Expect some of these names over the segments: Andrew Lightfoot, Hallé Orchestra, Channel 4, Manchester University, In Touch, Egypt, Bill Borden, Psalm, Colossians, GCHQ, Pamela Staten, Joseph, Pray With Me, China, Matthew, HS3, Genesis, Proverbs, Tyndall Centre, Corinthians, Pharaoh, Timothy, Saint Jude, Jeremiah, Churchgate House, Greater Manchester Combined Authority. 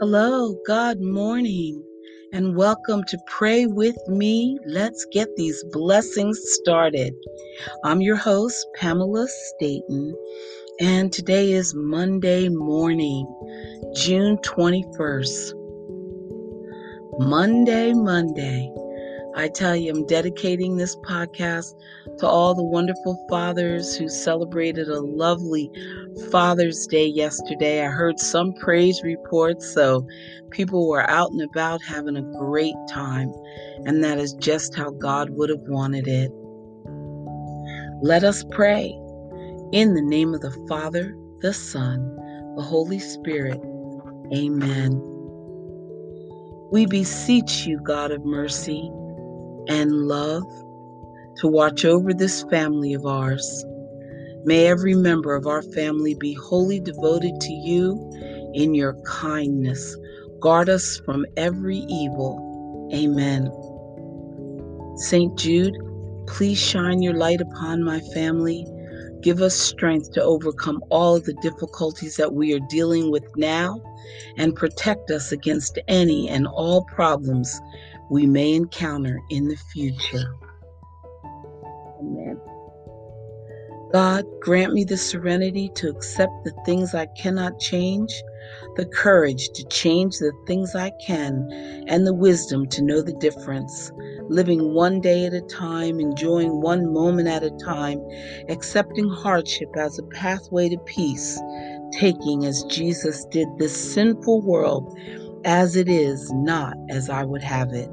Hello, good morning, and welcome to Pray With Me. Let's get these blessings started. I'm your host, Pamela Staten, and today is Monday morning, June 21st. Monday. I tell you, I'm dedicating this podcast to all the wonderful fathers who celebrated a lovely Father's Day yesterday. I heard some praise reports, so people were out and about having a great time, and that is just how God would have wanted it. Let us pray. In the name of the Father, the Son, the Holy Spirit. Amen. We beseech you, God of mercy and love, to watch over this family of ours. May every member of our family be wholly devoted to you in your kindness. Guard us from every evil. Amen. Saint Jude, please shine your light upon my family. Give us strength to overcome all the difficulties that we are dealing with now, and protect us against any and all problems we may encounter in the future. Amen. God, grant me the serenity to accept the things I cannot change, the courage to change the things I can, and the wisdom to know the difference, living one day at a time, enjoying one moment at a time, accepting hardship as a pathway to peace, taking as Jesus did this sinful world as it is, not as I would have it,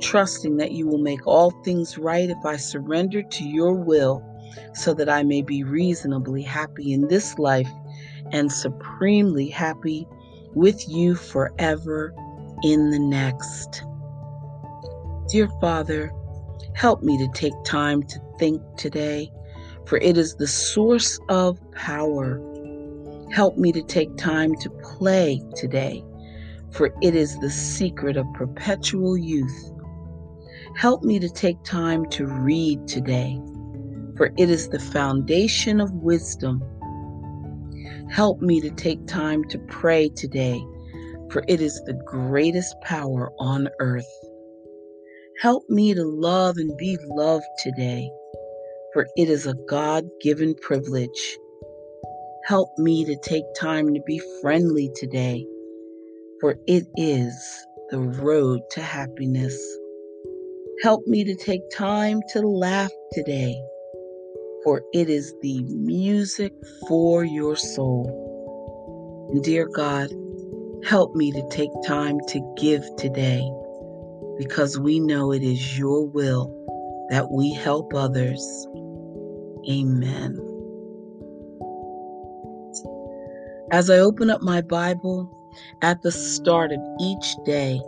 trusting that you will make all things right if I surrender to your will, so that I may be reasonably happy in this life and supremely happy with you forever in the next. Dear Father, help me to take time to think today, for it is the source of power. Help me to take time to play today, for it is the secret of perpetual youth. Help me to take time to read today, for it is the foundation of wisdom. Help me to take time to pray today, for it is the greatest power on earth. Help me to love and be loved today, for it is a God-given privilege. Help me to take time to be friendly today, for it is the road to happiness. Help me to take time to laugh today, for it is the music for your soul. And dear God, help me to take time to give today, because we know it is your will that we help others. Amen. As I open up my Bible, at the start of each day,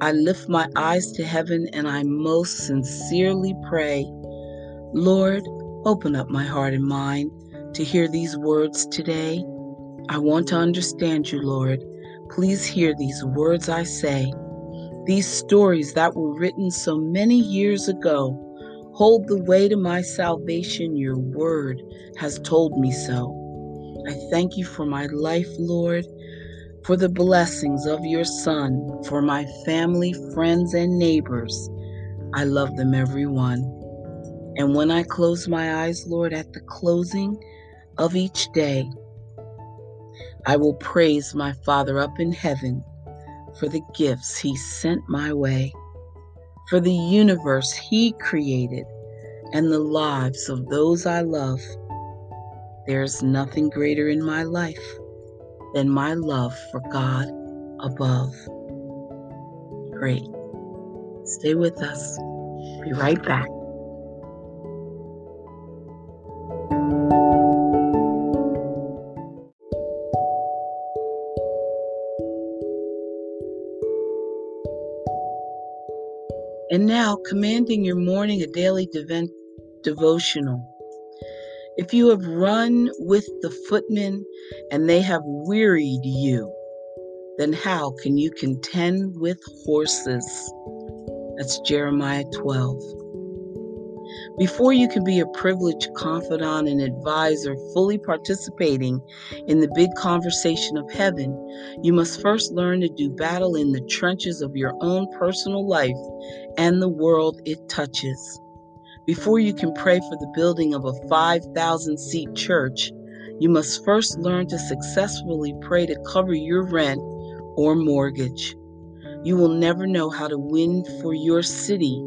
I lift my eyes to heaven and I most sincerely pray, Lord, open up my heart and mind to hear these words today. I want to understand you, Lord. Please hear these words I say. These stories that were written so many years ago hold the way to my salvation. Your word has told me so. I thank you for my life, Lord, for the blessings of your Son, for my family, friends, and neighbors. I love them, everyone. And when I close my eyes, Lord, at the closing of each day, I will praise my Father up in heaven for the gifts he sent my way, for the universe he created, and the lives of those I love. There is nothing greater in my life than my love for God above. Great. Stay with us. Be right back. And now, commanding your morning, a daily devotional. If you have run with the footmen and they have wearied you, then how can you contend with horses? That's Jeremiah 12. Before you can be a privileged confidant and advisor fully participating in the big conversation of heaven, you must first learn to do battle in the trenches of your own personal life and the world it touches. Before you can pray for the building of a 5,000-seat church, you must first learn to successfully pray to cover your rent or mortgage. You will never know how to win for your city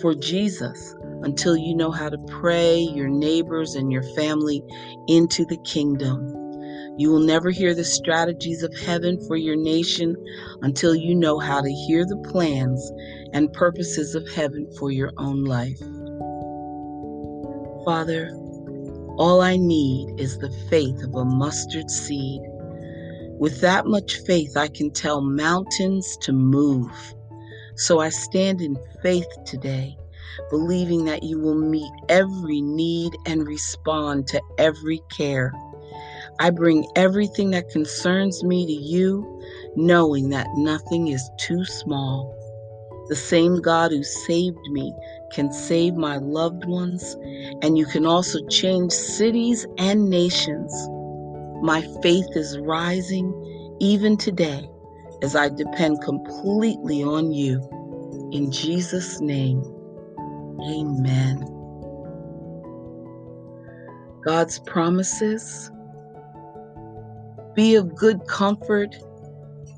for Jesus until you know how to pray your neighbors and your family into the kingdom. You will never hear the strategies of heaven for your nation until you know how to hear the plans and purposes of heaven for your own life. Father, all I need is the faith of a mustard seed. With that much faith, I can tell mountains to move. So I stand in faith today, believing that you will meet every need and respond to every care. I bring everything that concerns me to you, knowing that nothing is too small. The same God who saved me can save my loved ones, and you can also change cities and nations. My faith is rising even today as I depend completely on you. In Jesus' name, amen. God's promises. Be of good comfort,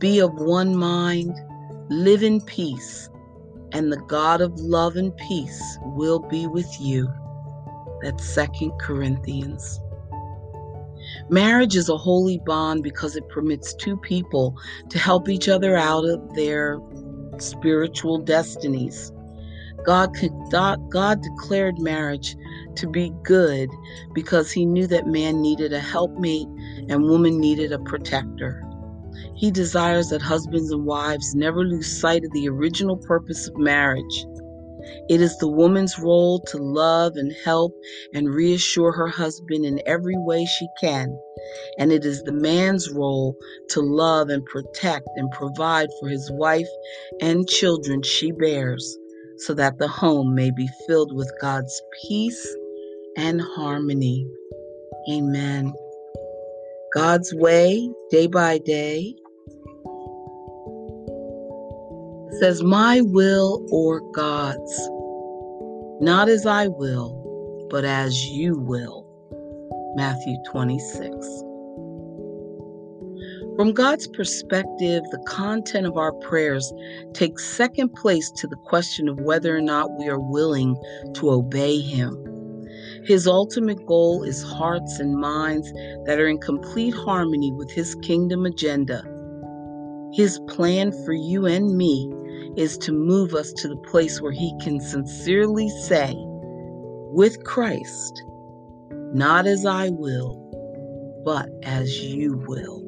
be of one mind, live in peace, and the God of love and peace will be with you. That's 2 Corinthians. Marriage is a holy bond because it permits two people to help each other out of their spiritual destinies. God declared marriage to be good because he knew that man needed a helpmate and woman needed a protector. He desires that husbands and wives never lose sight of the original purpose of marriage. It is the woman's role to love and help and reassure her husband in every way she can, and it is the man's role to love and protect and provide for his wife and children she bears, so that the home may be filled with God's peace and harmony. Amen. God's way, day by day. It says, my will or God's, not as I will, but as you will. Matthew 26. From God's perspective, the content of our prayers takes second place to the question of whether or not we are willing to obey him. His ultimate goal is hearts and minds that are in complete harmony with his kingdom agenda. His plan for you and me is to move us to the place where he can sincerely say, with Christ, not as I will, but as you will.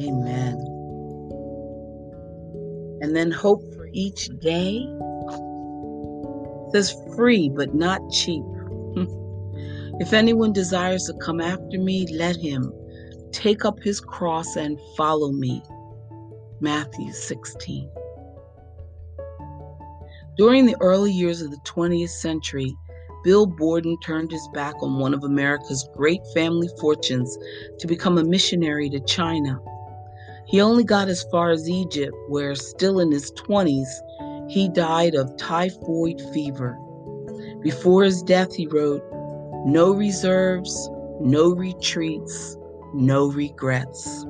Amen. And then hope for each day. It says free but not cheap. If anyone desires to come after me, let him take up his cross and follow me. Matthew 16. During the early years of the 20th century, Bill Borden turned his back on one of America's great family fortunes to become a missionary to China. He only got as far as Egypt, where, still in his 20s, he died of typhoid fever. Before his death, he wrote, "No reserves, no retreats, no regrets."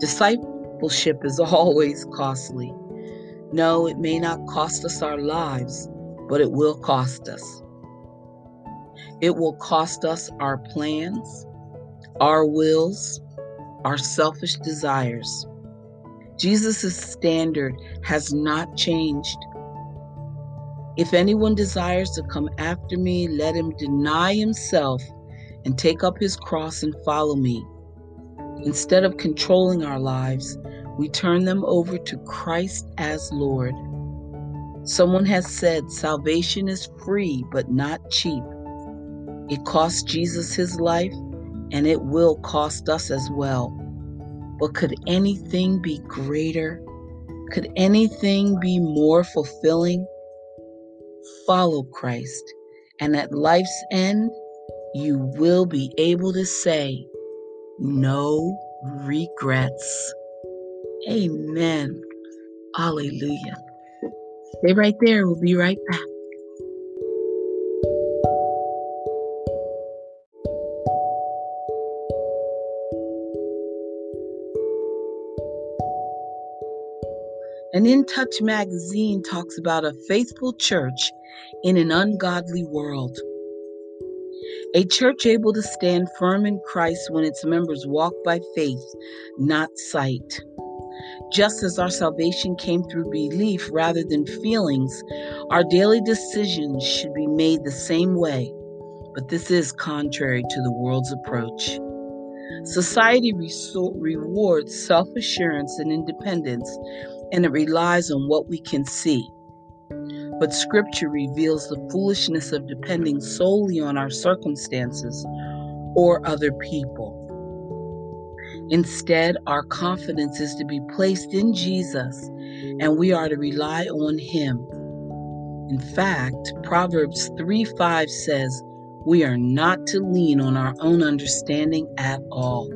Discipleship is always costly. No, it may not cost us our lives, but it will cost us. It will cost us our plans, our wills, our selfish desires. Jesus' standard has not changed. If anyone desires to come after me, let him deny himself and take up his cross and follow me. Instead of controlling our lives, we turn them over to Christ as Lord. Someone has said, salvation is free but not cheap. It cost Jesus his life, and it will cost us as well. But could anything be greater? Could anything be more fulfilling? follow Christ, and at life's end, you will be able to say, no regrets. Amen. Hallelujah. Stay right there. We'll be right back. An In Touch magazine talks about a faithful church in an ungodly world. A church able to stand firm in Christ when its members walk by faith, not sight. Just as our salvation came through belief rather than feelings, our daily decisions should be made the same way, but this is contrary to the world's approach. Society rewards self-assurance and independence, and it relies on what we can see. But Scripture reveals the foolishness of depending solely on our circumstances or other people. Instead, our confidence is to be placed in Jesus, and we are to rely on Him. In fact, Proverbs 3:5 says, we are not to lean on our own understanding at all.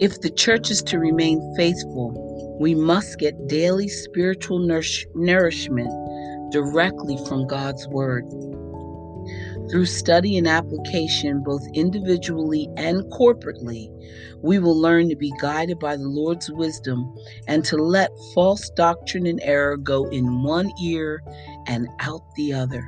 If the church is to remain faithful, we must get daily spiritual nourishment directly from God's Word. Through study and application, both individually and corporately, we will learn to be guided by the Lord's wisdom and to let false doctrine and error go in one ear and out the other.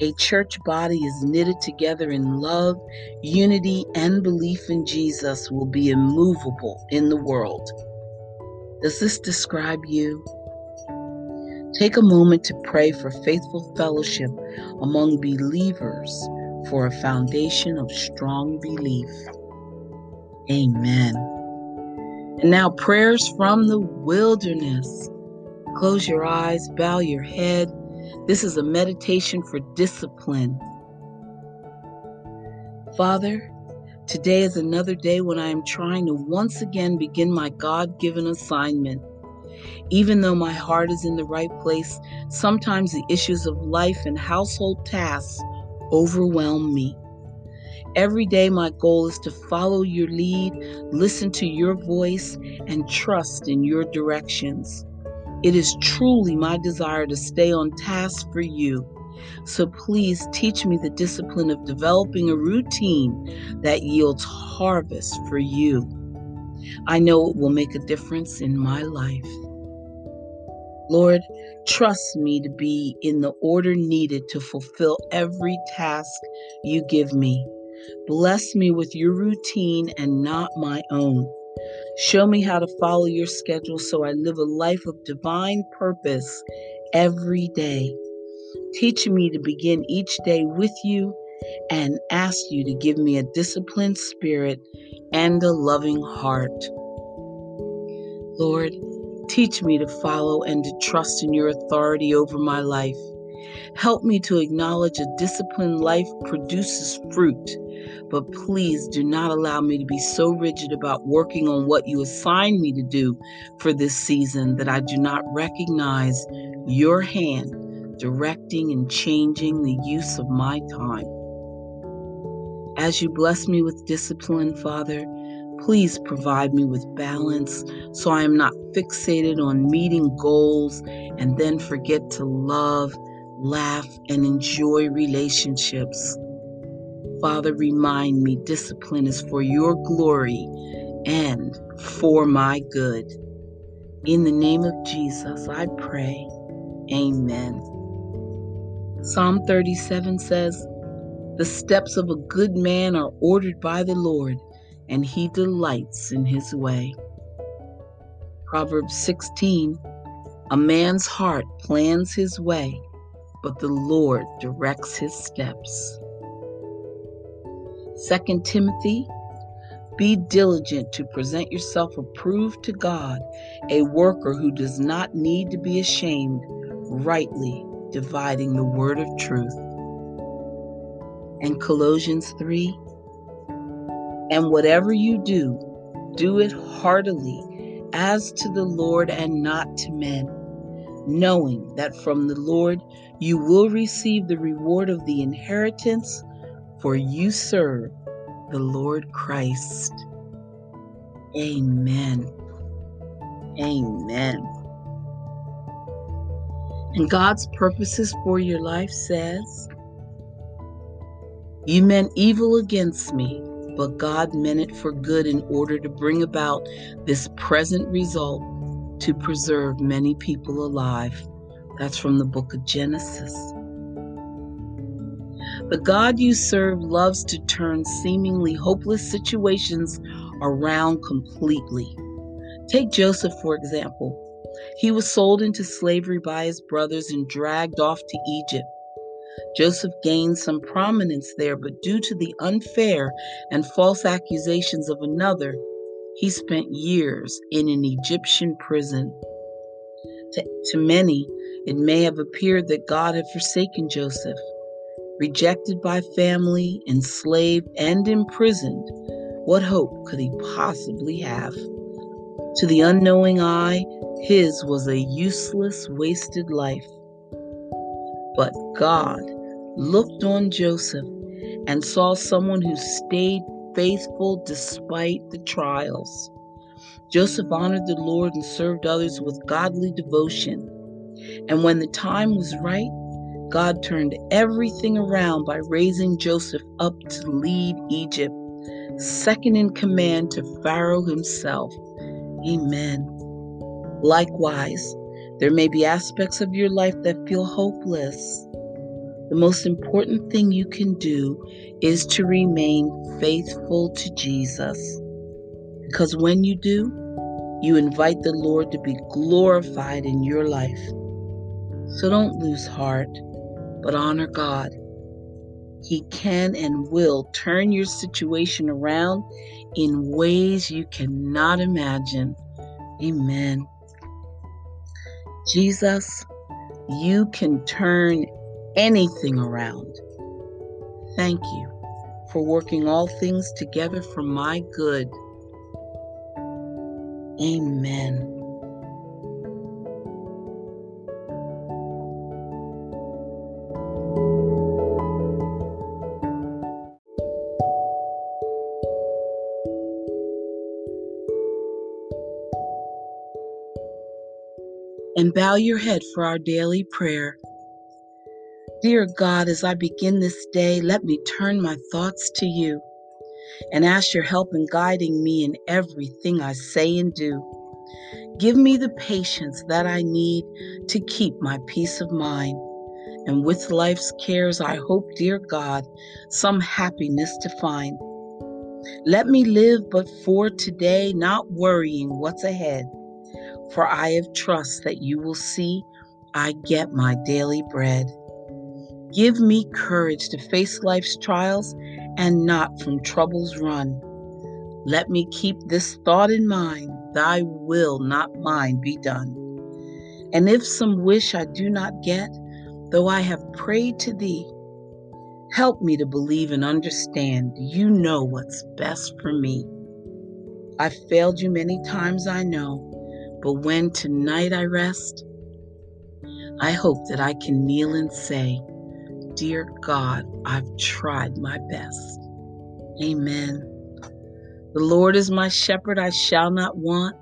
A church body is knitted together in love, unity, and belief in Jesus will be immovable in the world. Does this describe you? Take a moment to pray for faithful fellowship among believers for a foundation of strong belief. Amen. And now, prayers from the wilderness. Close your eyes, bow your head. This is a meditation for discipline. Father, today is another day when I am trying to once again begin my God-given assignment. Even though my heart is in the right place, sometimes the issues of life and household tasks overwhelm me. Every day my goal is to follow your lead, listen to your voice, and trust in your directions. It is truly my desire to stay on task for you. So please teach me the discipline of developing a routine that yields harvest for you. I know it will make a difference in my life. Lord, trust me to be in the order needed to fulfill every task you give me. Bless me with your routine and not my own. Show me how to follow your schedule so I live a life of divine purpose every day. Teach me to begin each day with you and ask you to give me a disciplined spirit and a loving heart. Lord, teach me to follow and to trust in your authority over my life. Help me to acknowledge a disciplined life produces fruit, but please do not allow me to be so rigid about working on what you assign me to do for this season that I do not recognize your hand directing and changing the use of my time. As you bless me with discipline, Father, please provide me with balance so I am not fixated on meeting goals and then forget to love, laugh, and enjoy relationships. Father, remind me discipline is for your glory and for my good. In the name of Jesus, I pray. Amen. Psalm 37 says, the steps of a good man are ordered by the Lord, and he delights in his way. Proverbs 16, a man's heart plans his way, but the Lord directs his steps. 2 Timothy, be diligent to present yourself approved to God, a worker who does not need to be ashamed, rightly dividing the word of truth. And Colossians 3, and whatever you do, do it heartily as to the Lord and not to men, knowing that from the Lord you will receive the reward of the inheritance, for you serve the Lord Christ. Amen. Amen. And God's purposes for your life says, you meant evil against me, but God meant it for good in order to bring about this present result to preserve many people alive. That's from the book of Genesis. The God you serve loves to turn seemingly hopeless situations around completely. Take Joseph, for example. He was sold into slavery by his brothers and dragged off to Egypt. Joseph gained some prominence there, but due to the unfair and false accusations of another, he spent years in an Egyptian prison. To many, it may have appeared that God had forsaken Joseph. Rejected by family, enslaved, and imprisoned, what hope could he possibly have? To the unknowing eye, his was a useless, wasted life. But God looked on Joseph and saw someone who stayed faithful despite the trials. Joseph honored the Lord and served others with godly devotion. And when the time was right, God turned everything around by raising Joseph up to lead Egypt, second in command to Pharaoh himself. Amen. Likewise, there may be aspects of your life that feel hopeless. The most important thing you can do is to remain faithful to Jesus. Because when you do, you invite the Lord to be glorified in your life. So don't lose heart, but honor God. He can and will turn your situation around in ways you cannot imagine. Amen. Jesus, you can turn anything around. Thank you for working all things together for my good. Amen. And bow your head for our daily prayer. Dear God, as I begin this day, let me turn my thoughts to you and ask your help in guiding me in everything I say and do. Give me the patience that I need to keep my peace of mind. And with life's cares, I hope, dear God, some happiness to find. Let me live but for today, not worrying what's ahead. For I have trust that you will see I get my daily bread. Give me courage to face life's trials and not from troubles run. Let me keep this thought in mind, thy will, not mine, be done. And if some wish I do not get, though I have prayed to thee, help me to believe and understand you know what's best for me. I've failed you many times, I know. But when tonight I rest, I hope that I can kneel and say, Dear God, I've tried my best. Amen. The Lord is my shepherd, I shall not want.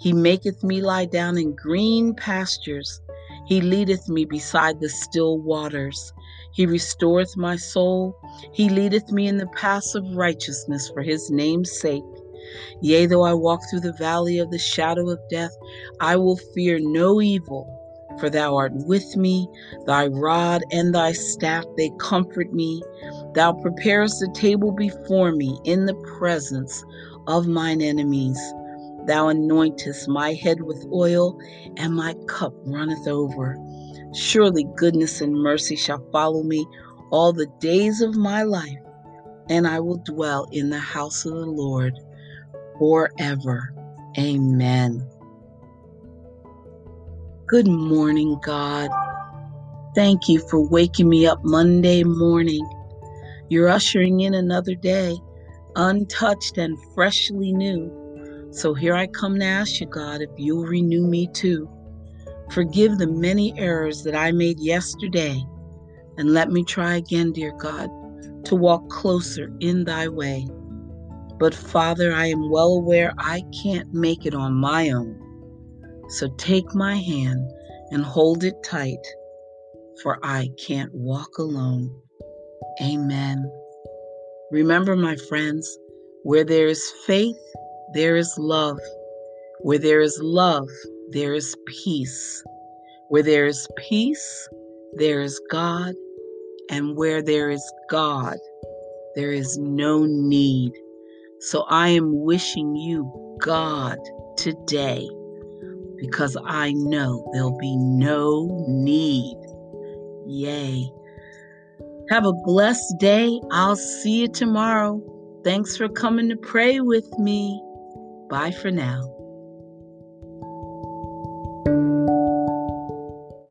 He maketh me lie down in green pastures. He leadeth me beside the still waters. He restoreth my soul. He leadeth me in the paths of righteousness for his name's sake. Yea, though I walk through the valley of the shadow of death, I will fear no evil, for thou art with me. Thy rod and thy staff, they comfort me. Thou preparest a table before me in the presence of mine enemies. Thou anointest my head with oil, and my cup runneth over. Surely goodness and mercy shall follow me all the days of my life, and I will dwell in the house of the Lord forever. Amen. Good morning, God. Thank you for waking me up Monday morning. You're ushering in another day, untouched and freshly new. So here I come to ask you, God, if you'll renew me too. Forgive the many errors that I made yesterday, and let me try again, dear God, to walk closer in thy way. But Father, I am well aware I can't make it on my own. So take my hand and hold it tight, for I can't walk alone. Amen. Remember, my friends, where there is faith, there is love. Where there is love, there is peace. Where there is peace, there is God. And where there is God, there is no need. So I am wishing you God today, because I know there'll be no need. Yay. Have a blessed day. I'll see you tomorrow. Thanks for coming to pray with me. Bye for now.